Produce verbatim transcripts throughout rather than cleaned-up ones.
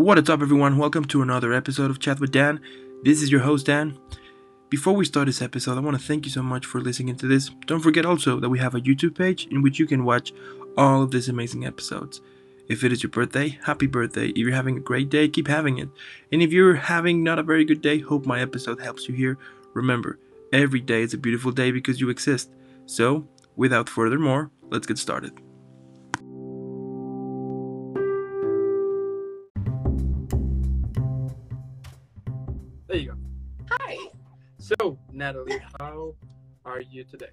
What is up, everyone? Welcome to another episode of Chat with Dan. This is your host, Dan. Before we start this episode, I want to thank you so much for listening to this. Don't forget also that we have a YouTube page in which you can watch all of these amazing episodes. If it is your birthday, happy birthday. If you're having a great day, keep having it. And if you're having not a very good day, hope my episode helps you here. Remember, every day is a beautiful day because you exist. So, without further more, let's get started. There you go. Hi. So, Natalie, how are you today?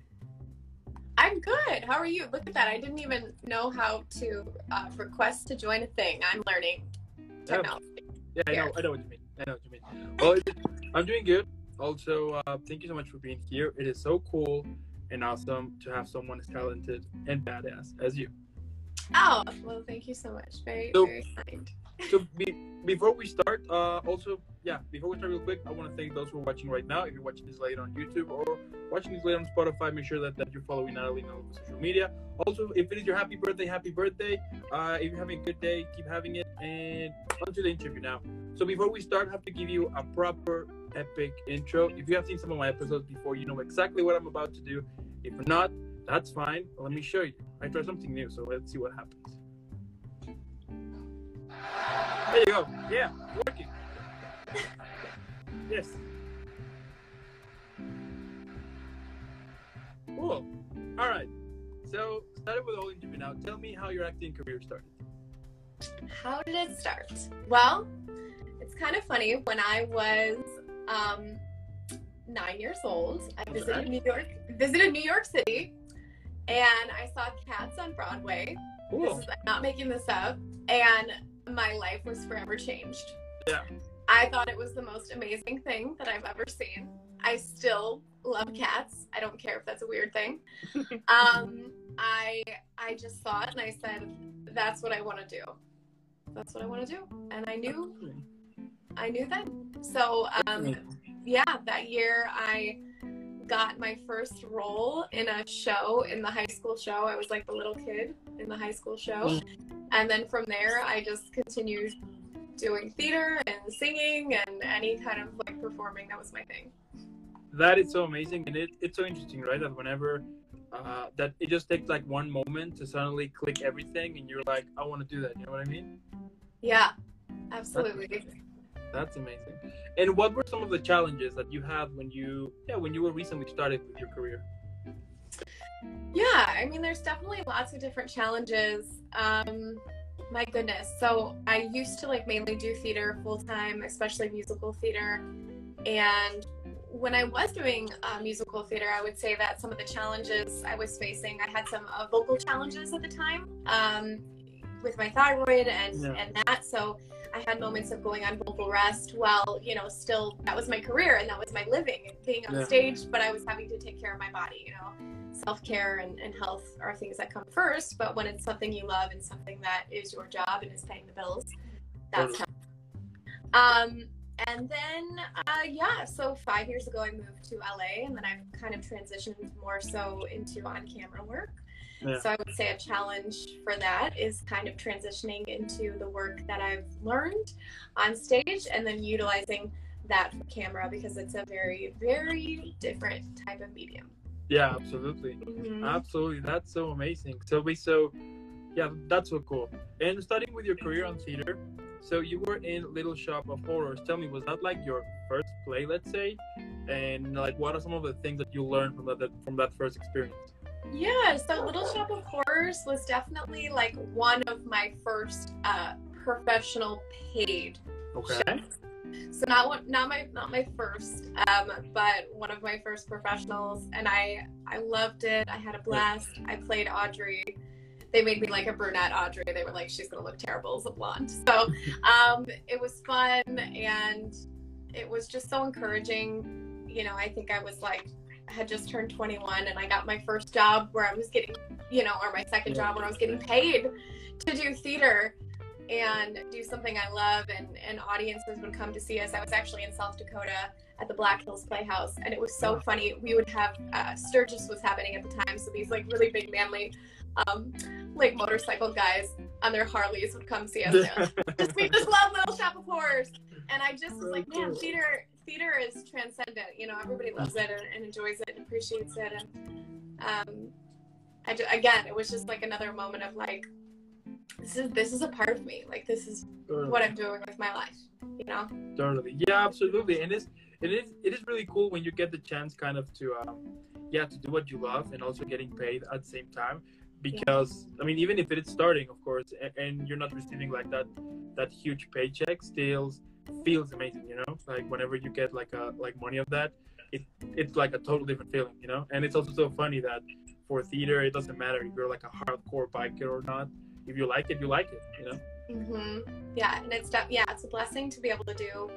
I'm good. How are you? Look at that. I didn't even know how to uh, request to join a thing. I'm learning technology. Yeah, yeah I know. I know what you mean. I know what you mean. Well, it, I'm doing good. Also, uh, thank you so much for being here. It is so cool and awesome to have someone as talented and badass as you. Oh, well, thank you so much. Very, so, very kind. So be, before we start, uh, also, yeah, before we start real quick, I want to thank those who are watching right now. If you're watching this later on YouTube or watching this later on Spotify, make sure that, that you're following Natalie on all the social media. Also, if it is your happy birthday, happy birthday. Uh, if you're having a good day, keep having it. And on to the interview now. So before we start, I have to give you a proper epic intro. If you have seen some of my episodes before, you know exactly what I'm about to do. If not, that's fine. Let me show you. I tried something new, so let's see what happens. There you go. Yeah, working. Yes. Cool. All right. So, starting with the whole interview now, tell me how your acting career started. How did it start? Well, it's kind of funny. When I was um, nine years old, I visited right. New York. Visited New York City. And I saw Cats on Broadway. Cool. This is, I'm not making this up. And my life was forever changed. Yeah. I thought it was the most amazing thing that I've ever seen. I still love Cats. I don't care if that's a weird thing. um, I I just saw it and I said, that's what I want to do. That's what I want to do. And I knew, I knew that. So um, yeah, that year I got my first role in a show, in the high school show. I was like the little kid in the high school show. And then from there, I just continued doing theater and singing and any kind of like performing. That was my thing. That is so amazing. And it, it's so interesting, right? That whenever uh, that it just takes like one moment to suddenly click everything and you're like, I want to do that. You know what I mean? Yeah, absolutely. That's amazing. That's amazing. And what were some of the challenges that you had when you, yeah, when you were recently started with your career? Yeah, I mean, there's definitely lots of different challenges. Um, my goodness. So I used to like mainly do theater full time, especially musical theater. And when I was doing uh, musical theater, I would say that some of the challenges I was facing, I had some uh, vocal challenges at the time um, with my thyroid and, yeah. and that. So I had moments of going on vocal rest while, you know, still that was my career and that was my living and being on yeah. stage, but I was having to take care of my body. You know, self-care and, and health are things that come first, but when it's something you love and something that is your job and is paying the bills, that's totally. how. Um, and then, uh, yeah, so five years ago I moved to L A and then I've kind of transitioned more so into on-camera work. Yeah. So I would say a challenge for that is kind of transitioning into the work that I've learned on stage and then utilizing that for camera because it's a very, very different type of medium. Yeah, absolutely. Mm-hmm. Absolutely. That's so amazing. So we, so yeah, that's so cool. And starting with your career on theater, so you were in Little Shop of Horrors. Tell me, was that like your first play, let's say? And like, what are some of the things that you learned from that, from that first experience? Yeah, so Little Shop of Horrors was definitely like one of my first uh, professional paid okay. shows. So not one, not my not my first, um, but one of my first professionals, and I I loved it. I had a blast. I played Audrey. They made me like a brunette Audrey. They were like, she's gonna look terrible as a blonde. So um, it was fun, and it was just so encouraging. You know, I think I was like. had just turned twenty-one and I got my first job where I was getting, you know, or my second job where I was getting paid to do theater and do something I love, and, and audiences would come to see us. I was actually in South Dakota at the Black Hills Playhouse, and it was so funny. We would have, uh, Sturgis was happening at the time, so these like really big manly um, like motorcycle guys on their Harleys would come see us now. Just, we just love Little Shop of Horrors. And I just was like, man, theater theater is transcendent. You know, everybody loves it and, and enjoys it and appreciates it. And um, I just, again, it was just like another moment of like, this is this is a part of me. Like, this is totally what I'm doing with my life, you know? Totally. Yeah, absolutely. And it's, it is it is really cool when you get the chance kind of to, um, yeah, to do what you love and also getting paid at the same time. Because yeah. I mean, even if it's starting, of course, and, and you're not receiving like that that huge paycheck, still feels amazing, you know? Like whenever you get like a like money of that, it it's like a total different feeling, you know? And it's also so funny that for theater, it doesn't matter if you're like a hardcore biker or not. If you like it, you like it, you know? Mm-hmm. Yeah, and it's yeah, it's a blessing to be able to do,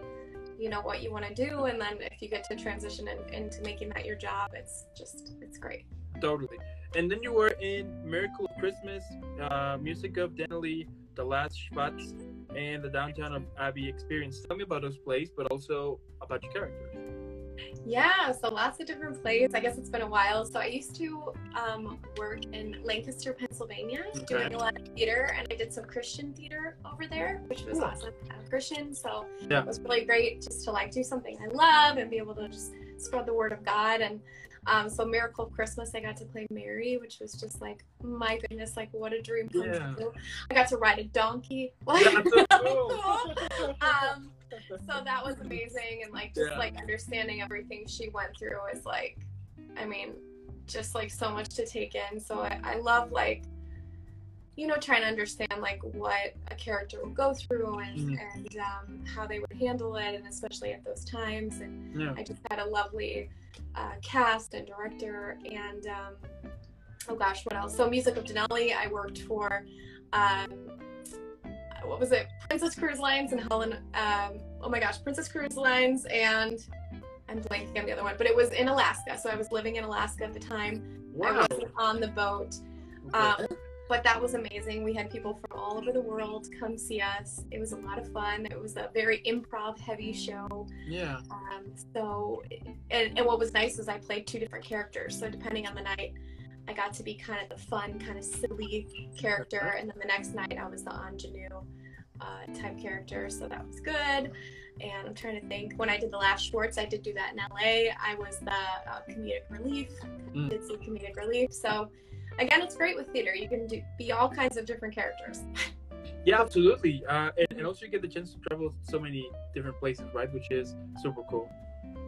you know, what you want to do, and then if you get to transition in, into making that your job, it's just it's great. Totally. And then you were in Miracle of Christmas, uh, Music of Denali, The Last Schwartz, and the Downtown of Abbey experience. Tell me about those plays, but also about your characters. Yeah, so lots of different plays. I guess it's been a while. So I used to um, work in Lancaster, Pennsylvania, okay. doing a lot of theater, and I did some Christian theater over there, which was cool. awesome. I'm Christian, so yeah. it was really great just to like do something I love and be able to just spread the word of God. And um so Miracle of Christmas, I got to play Mary, which was just like, my goodness, like what a dream come yeah. true. I got to ride a donkey, like That's so cool. cool. um so that was amazing, and like just yeah. like understanding everything she went through is like, I mean, just like so much to take in. So I, I love like, you know, trying to understand like what a character will go through and, mm. and um, how they would handle it, and especially at those times. And yeah. I just had a lovely uh, cast and director, and um, oh gosh, what else? So Music of Denali, I worked for, um, what was it? Princess Cruise Lines and Helen, um, oh my gosh, Princess Cruise Lines, and I'm blanking on the other one, but it was in Alaska. So I was living in Alaska at the time. Wow. I wasn't on the boat. Um, But that was amazing. We had people from all over the world come see us. It was a lot of fun. It was a very improv heavy show. Yeah. Um, so, and, and what was nice was I played two different characters. So depending on the night, I got to be kind of the fun, kind of silly character. And then the next night I was the ingenue uh, type character. So that was good. And I'm trying to think, when I did The Last Schwartz, I did do that in L A. I was the uh, comedic relief. Mm. I did some comedic relief. So again, it's great with theater. You can do, be all kinds of different characters. Yeah, absolutely. Uh, and, and also you get the chance to travel so many different places, right? Which is super cool.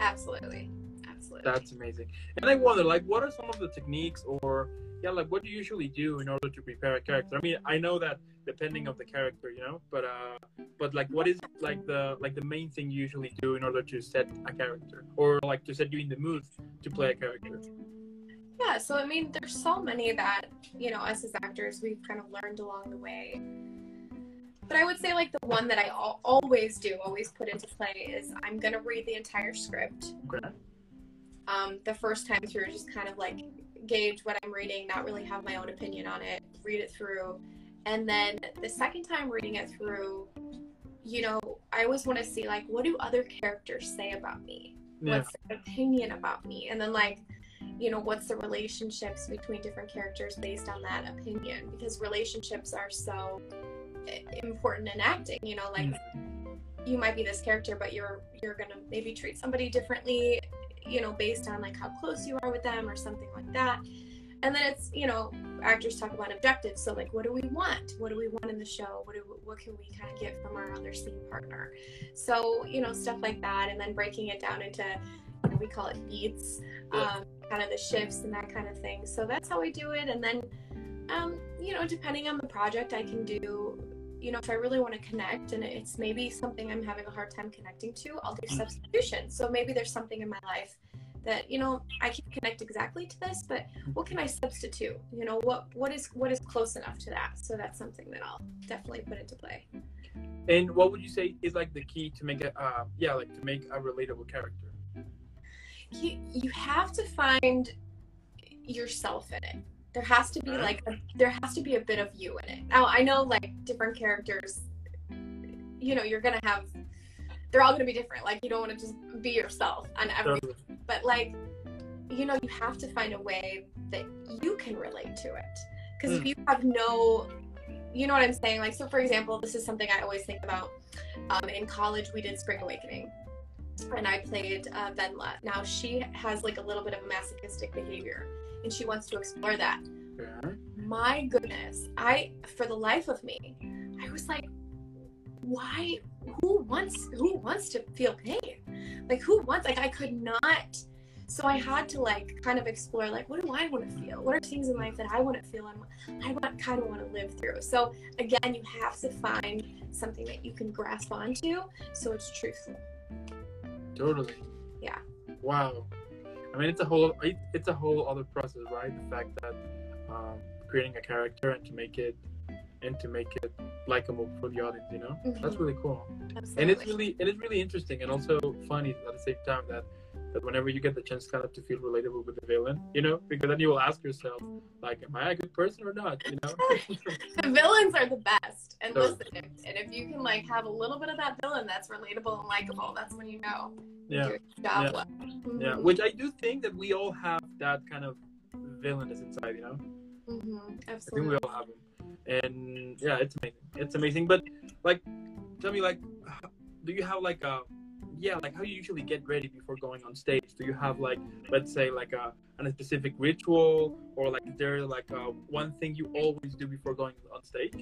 Absolutely. Absolutely. That's amazing. And I wonder, like, what are some of the techniques or, yeah, like, what do you usually do in order to prepare a character? I mean, I know that depending on the character, you know, but, uh, but like, what is, like, the like the main thing you usually do in order to set a character or, like, to set you in the mood to play a character? Yeah, so I mean, there's so many that, you know, us as actors, we've kind of learned along the way. But I would say, like, the one that I al always do, always put into play is I'm going to read the entire script. Okay. Um, the first time through, just kind of, like, gauge what I'm reading, not really have my own opinion on it, read it through. And then the second time reading it through, you know, I always want to see, like, what do other characters say about me? Yeah. What's their opinion about me? And then, like, you know, what's the relationships between different characters based on that opinion, because relationships are so important in acting, you know, like you might be this character, but you're you're gonna maybe treat somebody differently, you know, based on like how close you are with them or something like that. And then it's, you know, actors talk about objectives. So like, what do we want? What do we want in the show? What do we, what can we kind of get from our other scene partner? So, you know, stuff like that. And then breaking it down into, you know, we call it beats, um, kind of the shifts and that kind of thing. So that's how I do it. And then, um, you know, depending on the project, I can do, you know, if I really want to connect and it's maybe something I'm having a hard time connecting to, I'll do substitution. So maybe there's something in my life that, you know, I can't connect exactly to this, but what can I substitute? You know, what what is what is close enough to that? So that's something that I'll definitely put into play. And what would you say is like the key to make a uh, yeah, like to make a relatable character? You you have to find yourself in it. There has to be like a, there has to be a bit of you in it. Now I know like different characters, you know, you're gonna have. They're all going to be different. Like, you don't want to just be yourself on everything. But, like, you know, you have to find a way that you can relate to it. Because mm. if you have no you know what I'm saying? Like, so for example, this is something I always think about. Um, in college, we did Spring Awakening, and I played uh, Venla. Now she has like a little bit of masochistic behavior, and she wants to explore that. Yeah. My goodness, I, for the life of me, I was like, why, who wants, who wants to feel pain? Like, who wants, like I could not, so I had to like kind of explore, like, what do I want to feel? What are things in life that I want to feel and I want, kind of want to live through? So again, you have to find something that you can grasp onto, so it's truthful. Totally. Yeah. Wow. I mean, it's a whole, it's a whole other process, right? The fact that um, creating a character and to make it, and to make it likable for the audience, you know? Mm-hmm. That's really cool. Absolutely. And it's really, it is really interesting and also funny at the same time that, that whenever you get the chance kind of to feel relatable with the villain, you know, because then you will ask yourself, like, am I a good person or not, you know? The villains are the best. And so, listen, if, and if you can, like, have a little bit of that villain that's relatable and likable, that's when you know. Yeah. Your job yeah. Well. Mm-hmm. Yeah, which I do think that we all have that kind of villainous inside, you know? Mm-hmm. Absolutely. I think we all have it. And yeah, it's amazing. It's amazing. But like, tell me, like, do you have like a, yeah, like how you usually get ready before going on stage? Do you have like, let's say like a, a specific ritual, or like is there like a, one thing you always do before going on stage?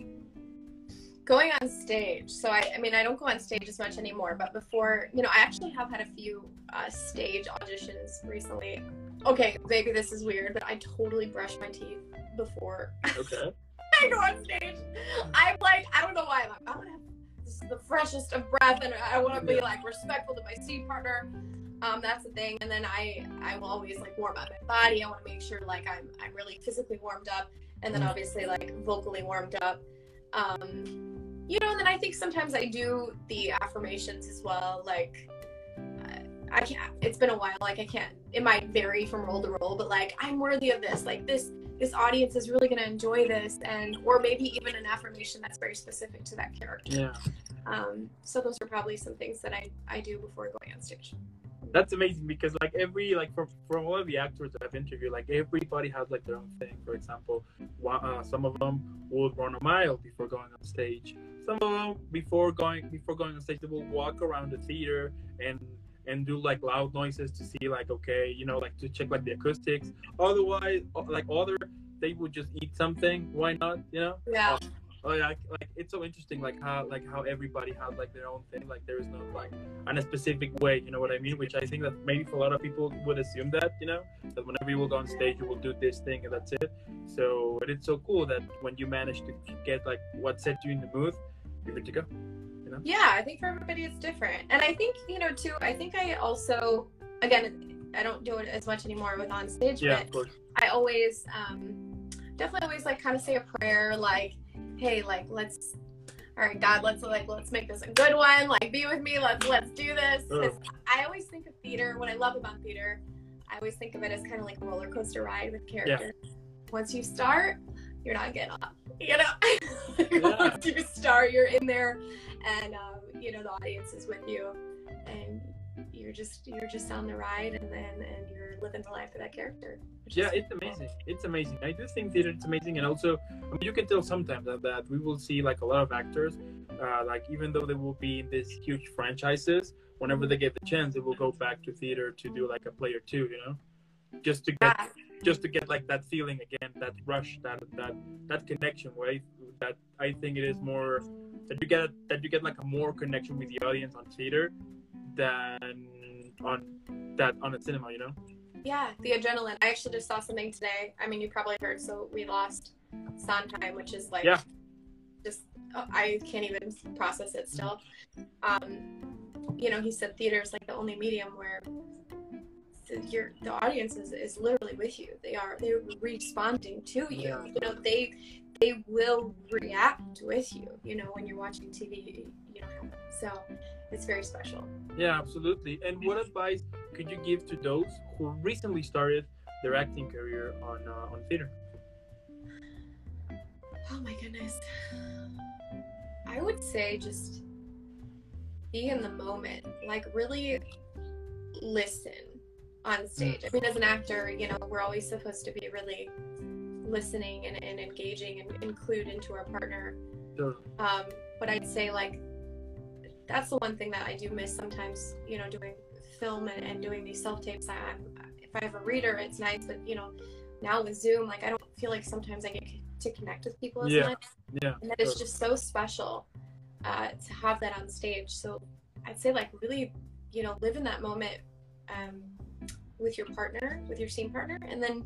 Going on stage. So I, I mean, I don't go on stage as much anymore, but before, you know, I actually have had a few uh, stage auditions recently. Okay, maybe this is weird, but I totally brush my teeth before. Okay. I go on stage. I'm like, I don't know why. I'm like, I want to have, this is the freshest of breath, and I want to be like respectful to my scene partner. Um, that's the thing. And then I, I will always like warm up my body. I want to make sure like I'm, I'm really physically warmed up, and then obviously like vocally warmed up. Um, you know, and then I think sometimes I do the affirmations as well. Like, I can't. It's been a while. Like, I can't. It might vary from role to role, but like, I'm worthy of this. Like this. This audience is really going to enjoy this, and or maybe even an affirmation that's very specific to that character. Yeah. Um, so those are probably some things that I, I do before going on stage. That's amazing, because like every, like from, from all of the actors that I've interviewed, like everybody has like their own thing. For example, uh, some of them will run a mile before going on stage. Some of them before going, before going on stage, they will walk around the theater and and do like loud noises to see like, okay, you know, like to check like the acoustics. Otherwise, like other, they would just eat something. Why not? You know? Yeah. Oh, yeah. Like it's so interesting, like how like how everybody has like their own thing. Like there is no like in a specific way. You know what I mean? Which I think that maybe for a lot of people would assume that, you know, that whenever you will go on stage, you will do this thing and that's it. So but it's so cool that when you manage to get like what set you in the mood, you're good to go. Yeah, I think for everybody it's different. And I think, you know, too, I think I also, again, I don't do it as much anymore with on stage, yeah, but of course. I always, um, definitely always like kind of say a prayer, like, hey, like, let's, all right, God, let's like, let's make this a good one. Like, be with me. Let's, let's do this. Oh. I always think of theater, what I love about theater, I always think of it as kind of like a roller coaster ride with characters. Yeah. Once you start, you're not getting off. You know, yeah. Once you start, you're in there, and um, you know the audience is with you, and you're just you're just on the ride, and then and you're living the life of that character. Yeah, it's cool. Amazing. It's amazing. I do think theater is amazing, and also I mean, you can tell sometimes that, that we will see like a lot of actors, uh, like even though they will be in these huge franchises, whenever they get the chance, they will go back to theater to do like a play or two, you know, just to get. Yeah. Just to get like that feeling again, that rush, that that that connection, right? That I think it is more that you get that you get like a more connection with the audience on theater than on that on a cinema, you know? Yeah, the adrenaline. I actually just saw something today. I mean, you probably heard. So we lost Sondheim, which is like, yeah. just oh, I can't even process it still. Um, you know, he said theater is like the only medium where. Your the audience is, is literally with you. They are they're responding to you. Yeah. You know they they will react with you. You know when you're watching T V, you know so it's very special. Yeah, absolutely. And what advice could you give to those who recently started their acting career on uh, on theater? Oh my goodness, I would say just be in the moment. Like really listen. On stage. I mean, as an actor, you know, we're always supposed to be really listening and, and engaging engaging and include into our partner. Sure. Um, but I'd say, like, that's the one thing that I do miss sometimes, you know, doing film and, and doing these self-tapes. I, I'm, if I have a reader, it's nice, but, you know, now with Zoom, like, I don't feel like sometimes I get to connect with people as yeah. much. Yeah. And that sure. it's just so special uh, to have that on stage. So I'd say, like, really, you know, live in that moment um, with your partner, with your scene partner, and then,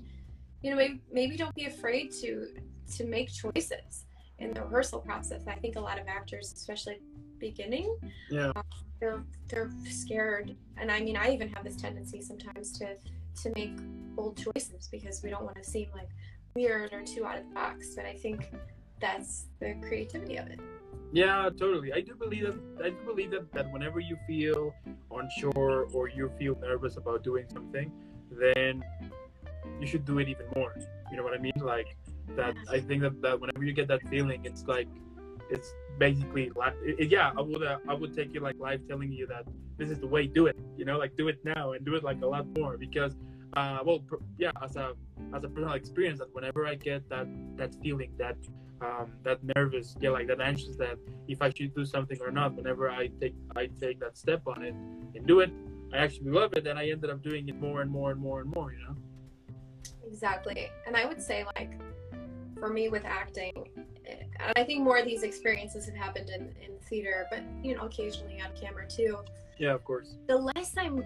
you know, maybe, maybe don't be afraid to to make choices in the rehearsal process. I think a lot of actors, especially beginning, yeah, uh, they're they're scared, and I mean, I even have this tendency sometimes to to make bold choices because we don't want to seem like weird or too out of the box. But I think that's the creativity of it. Yeah, totally. I do believe that. I do believe that, that whenever you feel unsure or you feel nervous about doing something, then you should do it even more. You know what I mean? Like that. I think that, that whenever you get that feeling, it's like it's basically like it, yeah. I would uh, I would take it like life telling you that this is the way. Do it. You know, like do it now and do it like a lot more because uh, well pr- yeah. As a as a personal experience, that whenever I get that that feeling that. Um, that nervous, yeah, like that anxious that if I should do something or not, whenever I take I take that step on it and do it, I actually love it, and I ended up doing it more and more and more and more, you know? Exactly. And I would say, like, for me with acting, and I think more of these experiences have happened in, in theater, but, you know, occasionally on camera too. Yeah, of course. The less I'm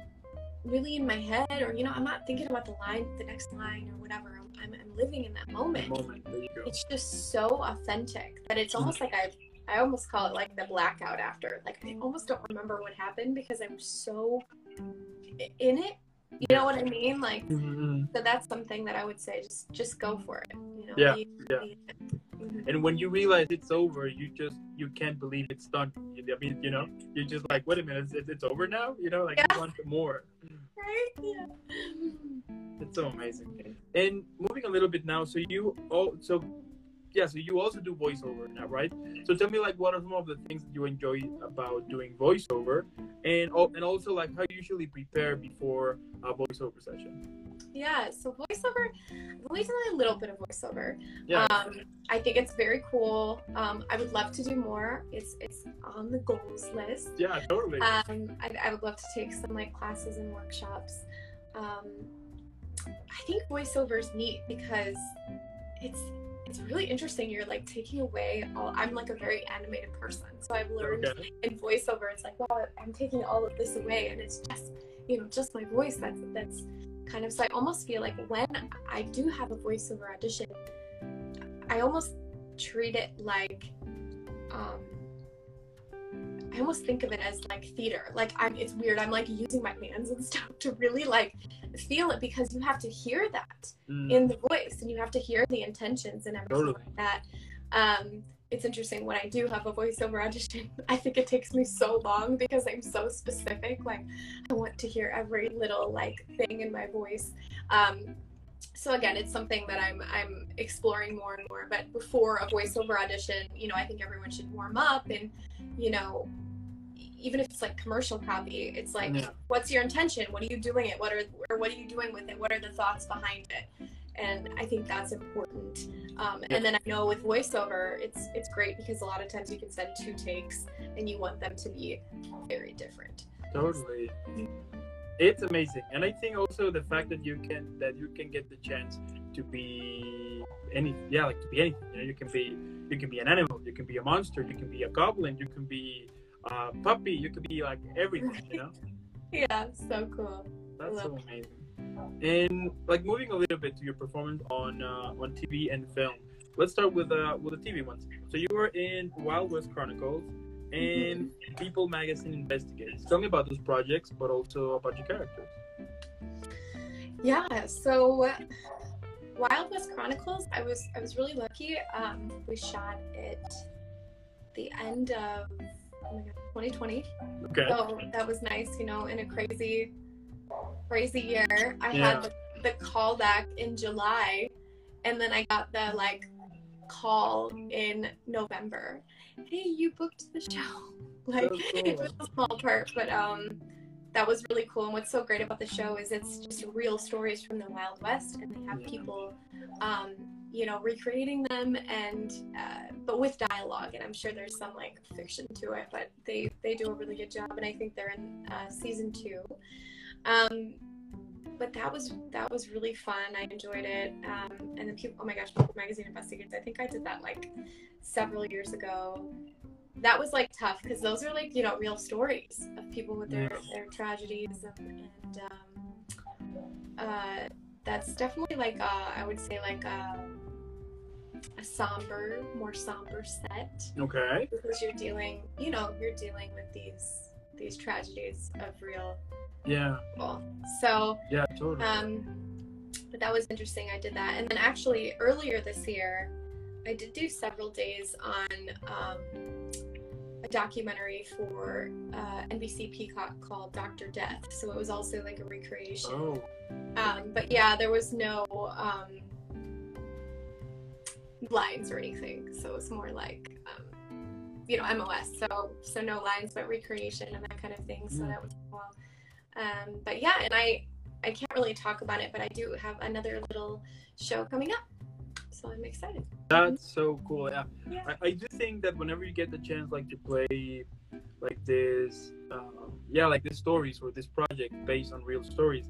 really in my head, or, you know, I'm not thinking about the line, the next line or whatever, I'm, I'm living in that moment. moment. There you go. It's just so authentic that it's almost like I I almost call it like the blackout after. Like I almost don't remember what happened because I'm so in it. You know what I mean? Like mm-hmm. so that's something that I would say just just go for it. You know? Yeah. You, yeah. You, mm-hmm. And when you realize it's over, you just you can't believe it's done. I mean, you know, you're just like, wait a minute, it's, it's over now. You know, like yeah. you want more. Right? Yeah. It's so amazing. And moving a little bit now, so you oh so yeah, so you also do voiceover now, right? So tell me, like, what are some of the things that you enjoy about doing voiceover, and and also like how you usually prepare before a voiceover session? Yeah, so voiceover, I've always done a little bit of voiceover. Yeah. Um, I think it's very cool. Um, I would love to do more. It's it's on the goals list. Yeah, totally. Um, I, I would love to take some like classes and workshops. Um. I think voiceover is neat because it's it's really interesting. You're like taking away all. I'm like a very animated person, so I've learned okay. in voiceover it's like, wow, I'm taking all of this away, and it's just you know just my voice. That's that's kind of so. I almost feel like when I do have a voiceover audition, I almost treat it like. Um, I almost think of it as like theater. Like I'm, it's weird. I'm like using my hands and stuff to really like feel it because you have to hear that mm. in the voice and you have to hear the intentions and everything totally. Like that. Um, it's interesting when I do have a voiceover audition. I think it takes me so long because I'm so specific. Like I want to hear every little like thing in my voice. Um, so again, it's something that I'm I'm exploring more and more. But before a voiceover audition, you know, I think everyone should warm up and, you know, even if it's like commercial copy, it's like, yeah. what's your intention? What are you doing it? What are or what are you doing with it? What are the thoughts behind it? And I think that's important. Um, yeah. And then I know with voiceover, it's it's great because a lot of times you can send two takes and you want them to be very different. Totally. It's amazing, and I think also the fact that you can that you can get the chance to be any yeah like to be anything. You know, you can be you can be an animal, you can be a monster, you can be a goblin, you can be a puppy, you can be like everything. You know? Yeah, so cool. That's so amazing. It. And like moving a little bit to your performance on uh, on T V and film. Let's start with uh with the T V ones. So you were in Wild West Chronicles. And People Magazine Investigates. Tell me about those projects, but also about your characters. Yeah, so uh, Wild West Chronicles, I was I was really lucky. Um, we shot it the end of oh my God, twenty twenty. Okay. So that was nice, you know, in a crazy, crazy year. I yeah. had the, the call back in July, and then I got the like call in November. Hey, you booked the show. Like, so cool. It was a small part, but um, that was really cool. And what's so great about the show is it's just real stories from the Wild West, and they have yeah. people um, you know, recreating them, and uh, but with dialogue, and I'm sure there's some like fiction to it, but they they do a really good job, and I think they're in uh, season two. Um, but that was that was really fun. I enjoyed it. Um, and then people, oh my gosh, People Magazine Investigates. I think I did that like several years ago. That was like tough because those are like, you know, real stories of people with their their tragedies, and, and um, uh, that's definitely like a, I would say like a, a somber, more somber set. Okay. Because you're dealing, you know, you're dealing with these these tragedies of real. Yeah. People. So. Yeah, totally. Um, but that was interesting. I did that, and then actually earlier this year, I did do several days on um, a documentary for uh, N B C Peacock called Doctor Death. So it was also like a recreation. Oh. Um, but yeah, there was no um, lines or anything. So it was more like, um, you know, M O S. So so no lines, but recreation and that kind of thing. So mm. that was cool. Um, but yeah, and I, I can't really talk about it, but I do have another little show coming up. So I'm excited. That's so cool. Yeah, yeah. I, I do think that whenever you get the chance, like to play like this, uh, yeah, like the stories or this project based on real stories,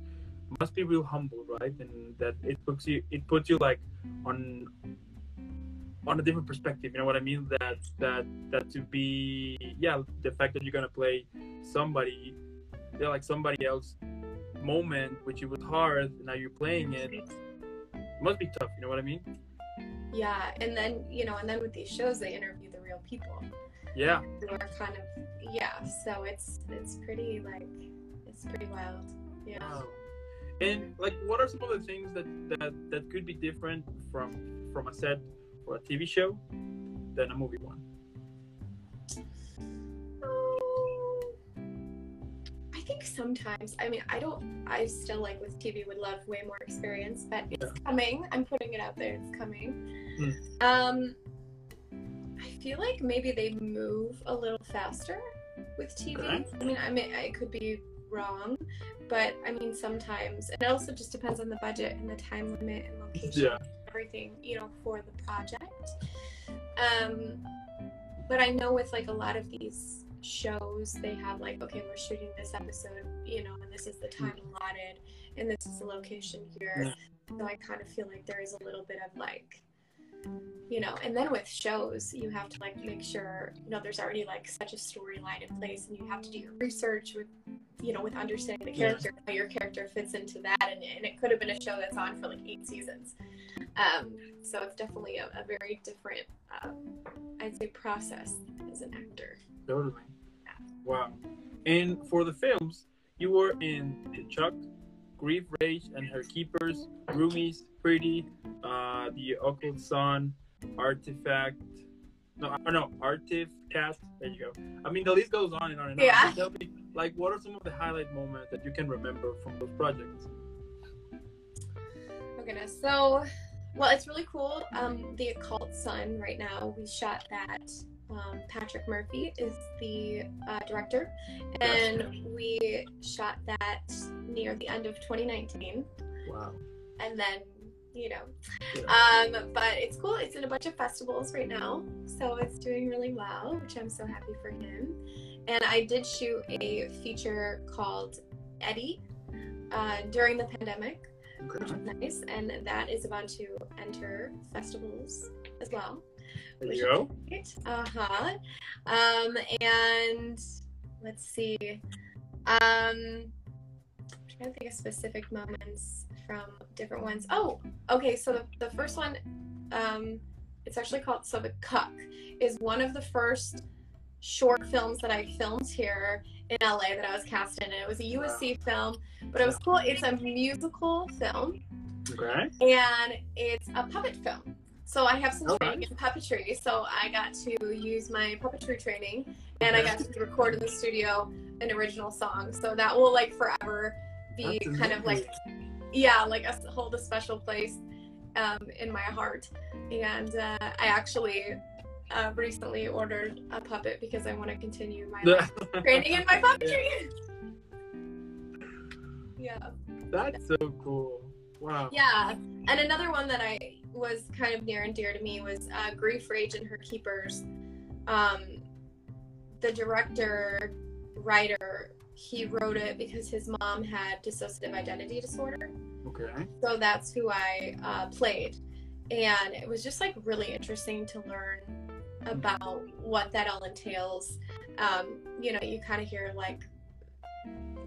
must be real humble, right? And that it puts you, it puts you like on on a different perspective. You know what I mean? That that that to be, yeah, the fact that you're gonna play somebody, yeah, like somebody else moment, which it was hard. Now you're playing it. It must be tough. You know what I mean? Yeah, and then, you know, and then with these shows, they interview the real people. Yeah. Who are kind of, yeah, so it's, it's pretty, like, it's pretty wild, yeah. Wow. And, like, what are some of the things that, that, that could be different from, from a set or a T V show than a movie one? I think sometimes, I mean, I don't, I still, like, with T V would love way more experience, but it's yeah. coming. I'm putting it out there, it's coming. Mm. Um, I feel like maybe they move a little faster with T V. Okay. I mean, I mean, I could be wrong, but I mean, sometimes, and it also just depends on the budget and the time limit and location, yeah. and everything, you know, for the project. Um, but I know with like a lot of these shows, they have like, okay, we're shooting this episode, you know, and this is the time allotted, and this is the location here. Yeah. So I kind of feel like there is a little bit of like, you know, and then with shows, you have to like make sure, you know, there's already like such a storyline in place, and you have to do your research with, you know, with understanding the character, yeah. how your character fits into that, and, and it could have been a show that's on for like eight seasons. Um, so it's definitely a, a very different, uh, I'd say, process as an actor. Totally. Yeah. Wow. And for the films, you were in The Cuck, Grief, Rage, and Her Keepers, Roomies, Pretty, uh, The Occult Sun, Artifact, no, no, Artif, Cats, there you go. I mean, the list goes on and on and on. Yeah. Tell me, like, what are some of the highlight moments that you can remember from those projects? Oh, goodness. So, well, it's really cool. Um, The Occult Sun, right now, we shot that. Um, Patrick Murphy is the uh, director, and we shot that near the end of twenty nineteen. Wow. And then, you know, yeah. um, but it's cool. It's in a bunch of festivals right now, so it's doing really well, which I'm so happy for him. And I did shoot a feature called Eddie uh, during the pandemic, okay. which was nice, and that is about to enter festivals as well. There you go. Uh-huh. Um, and let's see. Um, I'm trying to think of specific moments from different ones. Oh, okay. So the, the first one, um, it's actually called, so The Cuck is one of the first short films that I filmed here in L A that I was cast in. And it was a U S C wow. film, but it was cool. It's a musical film. Okay. And it's a puppet film. So I have some training in puppetry, so I got to use my puppetry training, and I got to record in the studio an original song. So that will like forever be kind of like, yeah, like a, hold a special place um, in my heart. And uh, I actually uh, recently ordered a puppet because I want to continue my like, training in my puppetry. Yeah. That's so cool. Wow. Yeah, and another one that I was kind of near and dear to me was uh, Grief, Rage, and Her Keepers. Um, the director, writer, he wrote it because his mom had dissociative identity disorder. Okay. So that's who I uh, played. And it was just like really interesting to learn about what that all entails. Um, you know, you kind of hear like,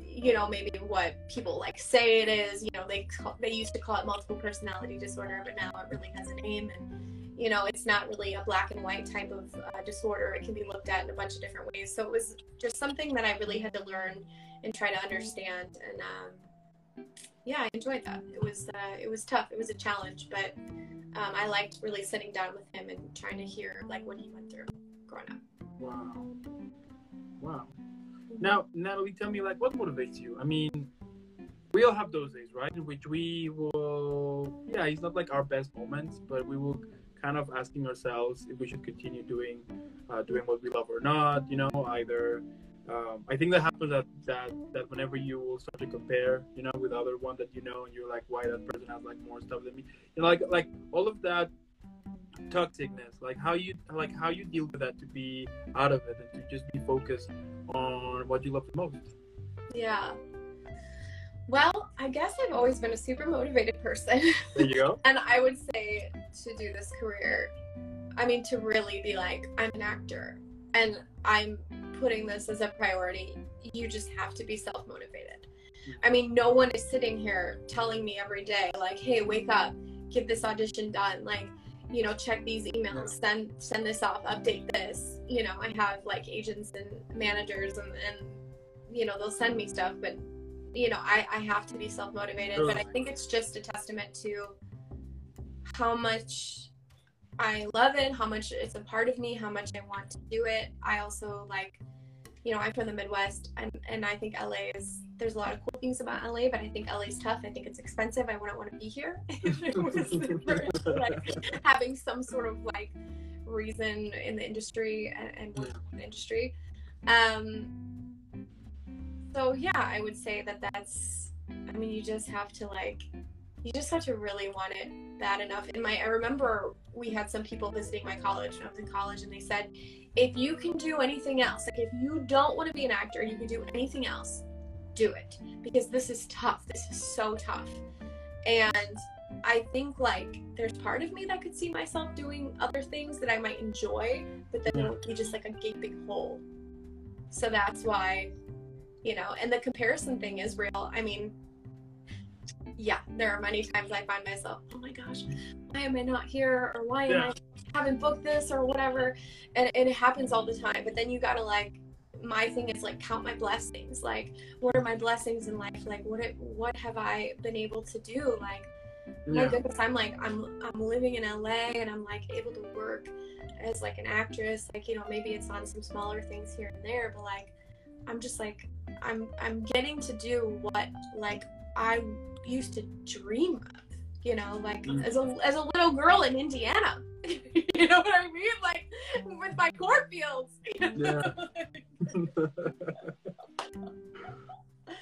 you know, maybe what people like say it is, you know, they call, they used to call it multiple personality disorder, but now it really has a name. And, you know, it's not really a black and white type of uh, disorder. It can be looked at in a bunch of different ways. So it was just something that I really had to learn and try to understand. And, um, yeah, I enjoyed that. It was, uh, it was tough. It was a challenge, but, um, I liked really sitting down with him and trying to hear like what he went through growing up. Wow. Wow. Now, Natalie, tell me, like, what motivates you? I mean, we all have those days, right? In which we will, yeah, it's not like our best moments, but we will kind of asking ourselves if we should continue doing uh, doing what we love or not, you know, either. Um, I think that happens that, that, that whenever you will start to compare, you know, with other one that you know, and you're like, why that person has, like, more stuff than me? You know, like, like all of that toxicness, like how you like how you deal with that to be out of it and to just be focused on what you love the most. Yeah. Well, I guess I've always been a super motivated person. There you go. And I would say to do this career, I mean, to really be like, I'm an actor and I'm putting this as a priority. You just have to be self-motivated. I mean, no one is sitting here telling me every day, like, hey, wake up, get this audition done. Like, you know, check these emails, send send this off, update this. You know, I have like agents and managers and, and you know, they'll send me stuff, but you know, I, I have to be self-motivated. But I think it's just a testament to how much I love it, how much it's a part of me, how much I want to do it. I also like, you know, I'm from the Midwest and, and I think L A is, there's a lot of cool things about L A, but I think L A's tough. I think it's expensive. I wouldn't want to be here if it was like having some sort of like reason in the industry and work in the industry. Um, so yeah, I would say that that's, I mean, you just have to like, you just have to really want it bad enough. And my, I remember we had some people visiting my college when I was in college and they said, if you can do anything else, like if you don't want to be an actor, you can do anything else, do it, because this is tough. This is so tough. And I think like there's part of me that could see myself doing other things that I might enjoy, but then it would be just like a gaping hole. So that's why, you know, and the comparison thing is real. I mean, yeah, there are many times I find myself, oh my gosh, why am I not here? Or why am I, haven't booked this or whatever? And, and it happens all the time. But then you gotta like, my thing is like, count my blessings. Like, what are my blessings in life? Like, what it, what have I been able to do? Like, my goodness, I'm like, I'm I'm living in L A and I'm like able to work as like an actress. Like, you know, maybe it's on some smaller things here and there, but like, I'm just like, I'm I'm getting to do what like I used to dream of, you know, like as a as a little girl in Indiana. You know what I mean? Like with my cornfields. You know? Yeah.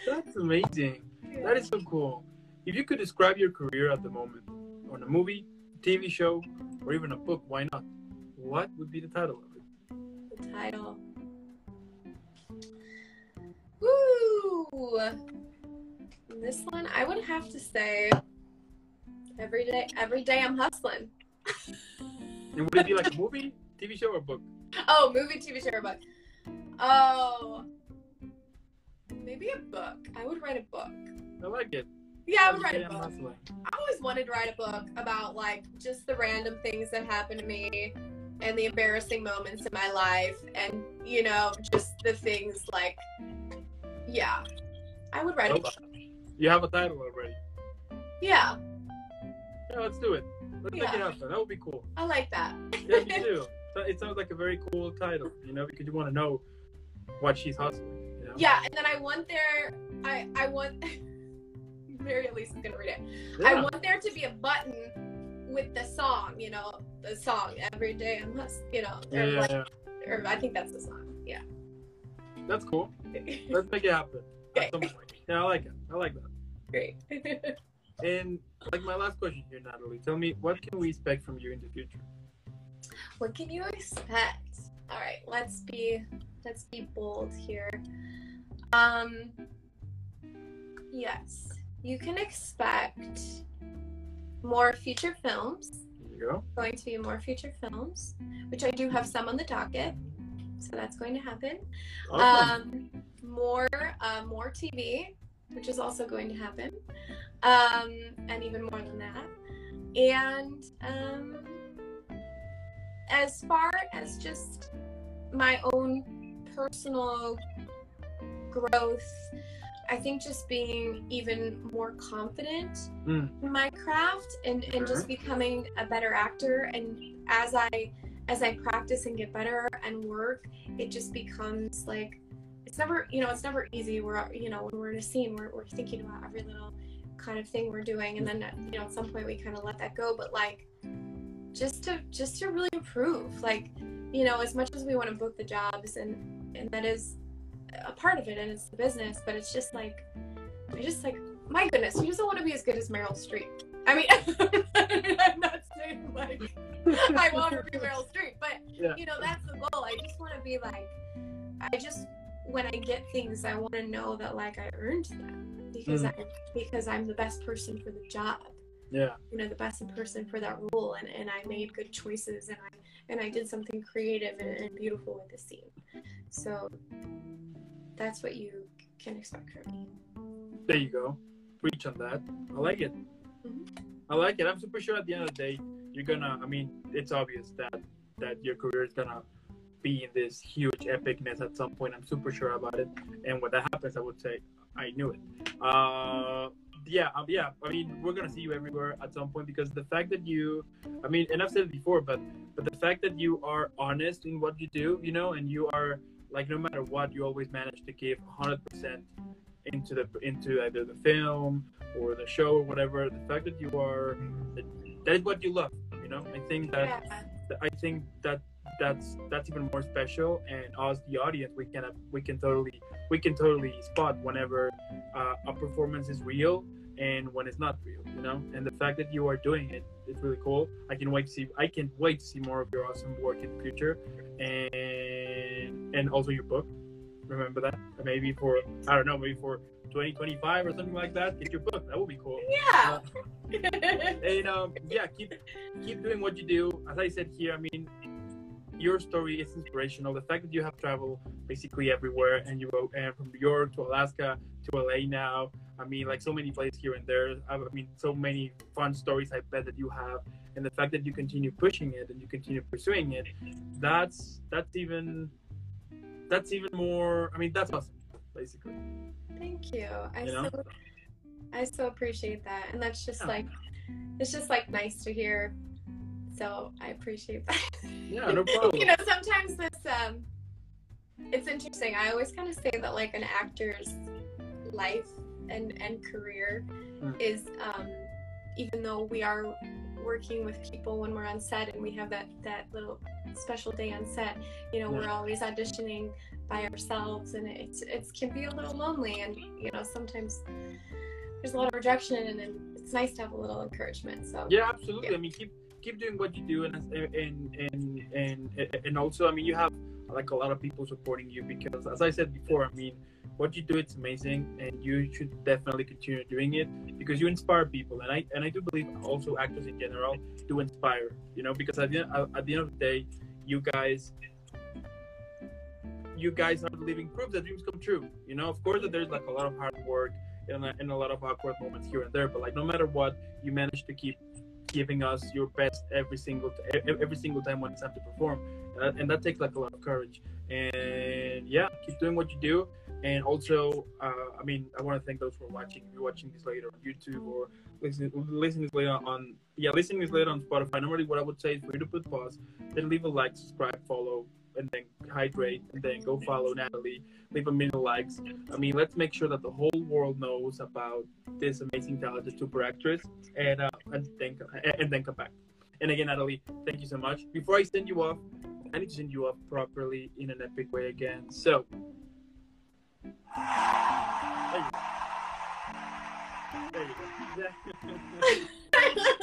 That's amazing. Yeah. That is so cool. If you could describe your career at the moment on a movie, T V show, or even a book, why not? What would be the title of it? The title. Woo! This one, I would have to say, every day, every day I'm hustling. And would it be like a movie, T V show, or book? Oh, movie, T V show, or book. Oh, maybe a book. I would write a book. I like it. Yeah, I would write a book. I always wanted to write a book about like just the random things that happened to me and the embarrassing moments in my life and, you know, just the things like, yeah, I would write a book. You have a title already. Yeah. Yeah, let's do it. Let's yeah. make it happen. That would be cool. I like that. Yeah, me too. It sounds like a very cool title, you know, because you want to know what she's hustling. You know? Yeah, and then I want there, I, I want, Mary Elise is going to read it. Yeah. I want there to be a button with the song, you know, the song, every day, unless, you know. Or yeah, like, yeah, yeah. Or I think that's the song, yeah. That's cool. Let's make it happen. Okay. At some point. Yeah, I like it. I like that. Great. And like my last question here, Natalie, tell me, what can we expect from you in the future? What can you expect? All right, let's be let's be bold here. Um, yes, you can expect more feature films. There you go. Going to be more feature films, which I do have some on the docket, so that's going to happen. Awesome. Um, more uh, more T V, which is also going to happen, um, and even more than that. And um, as far as just my own personal growth, I think just being even more confident mm. in my craft and, and just becoming a better actor. And as I as I practice and get better and work, it just becomes like, it's never, you know, it's never easy. We're, you know, when we're in a scene, we're, we're thinking about every little kind of thing we're doing. And then, you know, at some point we kind of let that go. But like, just to, just to really improve, like, you know, as much as we want to book the jobs, and, and that is a part of it, and it's the business, but it's just like, I just like, my goodness, you just don't want to be as good as Meryl Streep. I mean, I'm not saying like, I want to be Meryl Streep, but yeah. you know, that's the goal. I just want to be like, I just, when I get things, I want to know that like I earned them, because mm. I because I'm the best person for the job. Yeah. You know, the best person for that role, and, and I made good choices, and I and I did something creative and, and beautiful with the scene. So that's what you can expect from me. There you go. Preach on that. I like it. Mm-hmm. I like it. I'm super sure at the end of the day you're gonna, I mean, it's obvious that that your career is gonna be in this huge epicness at some point. I'm super sure about it, and when that happens, I would say I knew it. Uh, yeah, yeah. I mean, we're gonna see you everywhere at some point, because the fact that you, I mean, and I've said it before, but but the fact that you are honest in what you do, you know, and you are like, no matter what, you always manage to give one hundred percent into the into either the film or the show or whatever. The fact that you are, that, that is what you love, you know. I think that yeah. I think that. that's that's even more special, and us, the audience, we can we can totally we can totally spot whenever uh, a performance is real and when it's not real, you know. And the fact that you are doing it, it's really cool. I can wait to see I can wait to see more of your awesome work in the future, and and also your book. Remember that, maybe for I don't know, maybe for twenty twenty-five or something like that. Get your book. That would be cool. Yeah. Uh, and um, yeah, keep keep doing what you do. As I said here, I mean, your story is inspirational. The fact that you have traveled basically everywhere, and you go uh, from New York to Alaska to L A now. I mean, like so many places here and there. I mean, so many fun stories I bet that you have. And the fact that you continue pushing it and you continue pursuing it, that's that's even that's even more. I mean, that's awesome, basically. Thank you. I you know? so I so appreciate that, and that's just yeah. like it's just like nice to hear. So I appreciate that. Yeah, no problem. You know, sometimes this, um, it's interesting. I always kind of say that like an actor's life and, and career mm. is, um, even though we are working with people when we're on set, and we have that, that little special day on set, you know, yeah. we're always auditioning by ourselves, and it's, it's can be a little lonely, and, you know, sometimes there's a lot of rejection, and it's nice to have a little encouragement. So yeah, absolutely. Yeah. I mean, keep, keep doing what you do, and and and and and also, I mean, you have like a lot of people supporting you, because as I said before, I mean, what you do, it's amazing, and you should definitely continue doing it, because you inspire people, and I and I do believe also actors in general do inspire, you know, because at the end, at the end of the day, you guys you guys are living proof that dreams come true, you know. Of course that there's like a lot of hard work and a, and a lot of awkward moments here and there, but like no matter what, you manage to keep giving us your best every single every single time when it's time to perform, uh, and that takes like a lot of courage. And yeah, keep doing what you do. And also, uh, I mean, I want to thank those who are watching. If you're watching this later on YouTube, or listening listening this later on, yeah, listening this later on Spotify. Normally, what I would say is for you to put pause, then leave a like, subscribe, follow, and then hydrate, and then go follow Natalie. Leave a million likes. I mean, let's make sure that the whole world knows about this amazing, talented super actress, and uh, and then and then come back. And again, Natalie, thank you so much. Before I send you off, I need to send you off properly in an epic way again. So. There you go. There you go. I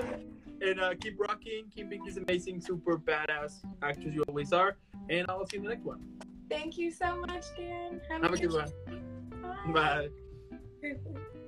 love it. And uh, keep rocking, keep being this amazing, super badass actors you always are. And I'll see you in the next one. Thank you so much, Dan. Have, Have a good one. Bye. Bye.